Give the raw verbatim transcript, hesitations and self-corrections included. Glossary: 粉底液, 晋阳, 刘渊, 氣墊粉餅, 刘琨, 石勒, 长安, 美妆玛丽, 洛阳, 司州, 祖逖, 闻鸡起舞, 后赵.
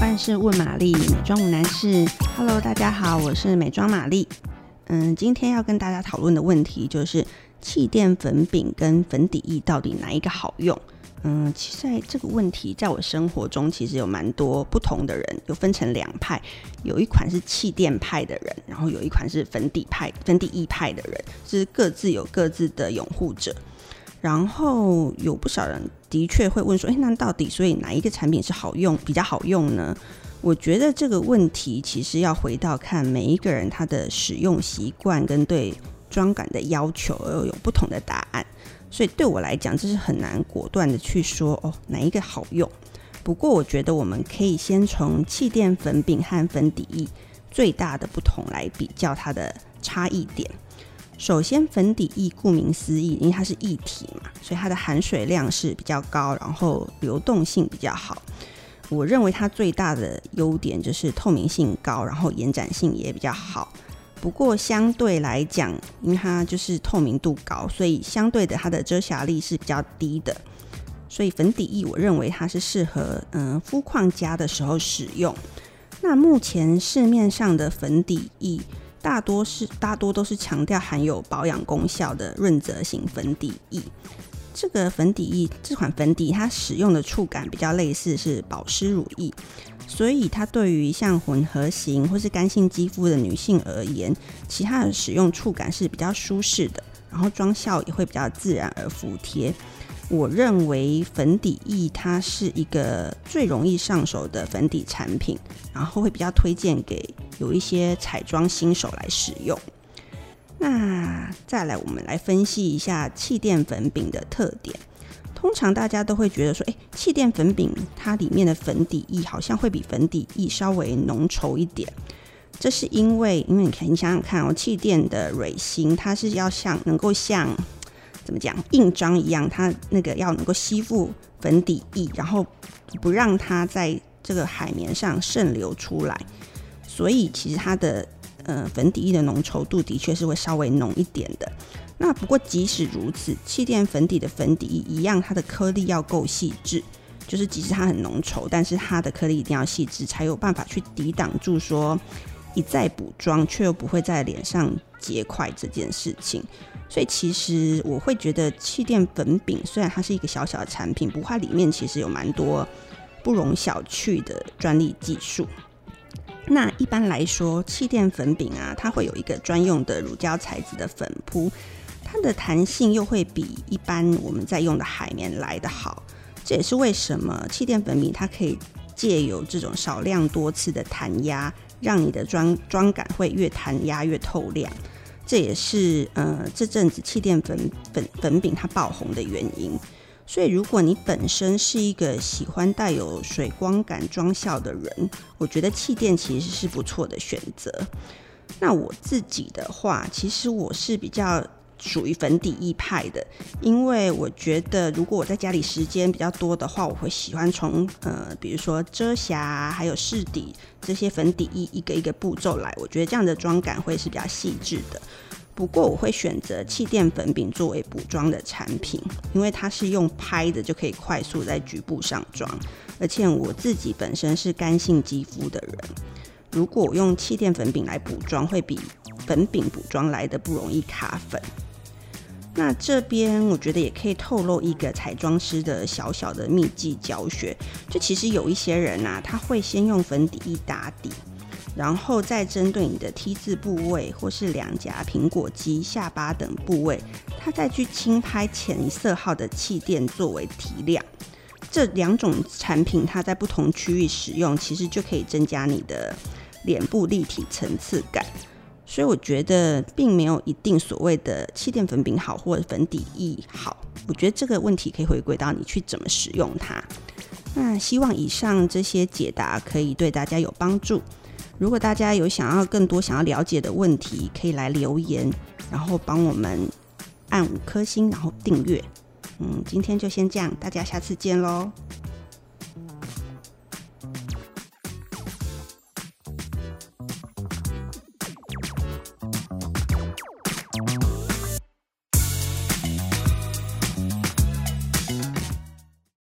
万事问玛丽，美妆无难事。Hello， 大家好，我是美妆玛丽。嗯，今天要跟大家讨论的问题就是气垫粉饼跟粉底液到底哪一个好用？嗯，其实在这个问题，在我生活中其实有蛮多不同的人，有分成两派，有一款是气垫派的人，然后有一款是粉底派、粉底液派的人，就是各自有各自的拥护者。然后有不少人的确会问说，诶，那到底所以哪一个产品是好用比较好用呢？我觉得这个问题其实要回到看每一个人他的使用习惯跟对妆感的要求而有不同的答案，所以对我来讲这是很难果断的去说哦哪一个好用。不过我觉得我们可以先从气垫粉饼和粉底液最大的不同来比较它的差异点。首先，粉底液顾名思义，因为它是液体嘛，所以它的含水量是比较高，然后流动性比较好。我认为它最大的优点就是透明性高，然后延展性也比较好。不过相对来讲，因为它就是透明度高，所以相对的它的遮瑕力是比较低的。所以粉底液我认为它是适合嗯肤况佳的时候使用。那目前市面上的粉底液大多是大多都是强调含有保养功效的润泽型粉底液。这个粉底液这款粉底它使用的触感比较类似是保湿乳液，所以它对于像混合型或是干性肌肤的女性而言，其他的使用触感是比较舒适的，然后妆效也会比较自然而服帖。我认为粉底液它是一个最容易上手的粉底产品，然后会比较推荐给有一些彩妆新手来使用。那再来我们来分析一下气垫粉饼的特点。通常大家都会觉得说，诶，气垫粉饼它里面的粉底液好像会比粉底液稍微浓稠一点。这是因为因为你看你想想看哦，气垫的蕊芯它是要像能够像怎么讲印章一样，它那个要能够吸附粉底液，然后不让它在这个海绵上渗流出来，所以其实它的、呃、粉底液的浓稠度的确是会稍微浓一点的。那不过即使如此，气垫粉底的粉底液一样，它的颗粒要够细致，就是即使它很浓稠，但是它的颗粒一定要细致，才有办法去抵挡住说一再补妆却又不会在脸上结块这件事情。所以其实我会觉得气垫粉饼虽然它是一个小小的产品，不过它里面其实有蛮多不容小觑的专利技术。那一般来说气垫粉饼啊，它会有一个专用的乳胶材质的粉扑，它的弹性又会比一般我们在用的海绵来得好，这也是为什么气垫粉饼它可以借由这种少量多次的弹压，让你的妆妆感会越弹压越透亮。这也是呃这阵子气垫粉粉粉饼它爆红的原因。所以如果你本身是一个喜欢带有水光感妆效的人，我觉得气垫其实是不错的选择。那我自己的话，其实我是比较属于粉底液派的，因为我觉得如果我在家里时间比较多的话，我会喜欢从呃，比如说遮瑕还有试底这些粉底液一个一个步骤来，我觉得这样的妆感会是比较细致的。不过我会选择气垫粉饼作为补妆的产品，因为它是用拍的就可以快速在局部上妆，而且我自己本身是干性肌肤的人，如果我用气垫粉饼来补妆，会比粉饼补妆来的不容易卡粉。那这边我觉得也可以透露一个彩妆师的小小的秘技教学，就其实有一些人啊，他会先用粉底液打底，然后再针对你的 T 字部位或是两颊、苹果肌、下巴等部位，他再去轻拍前一色号的气垫作为提亮。这两种产品它在不同区域使用，其实就可以增加你的脸部立体层次感。所以我觉得并没有一定所谓的气垫粉饼好或者粉底液好，我觉得这个问题可以回归到你去怎么使用它。那希望以上这些解答可以对大家有帮助。如果大家有想要更多想要了解的问题，可以来留言，然后帮我们按五颗星，然后订阅。嗯，今天就先这样，大家下次见咯。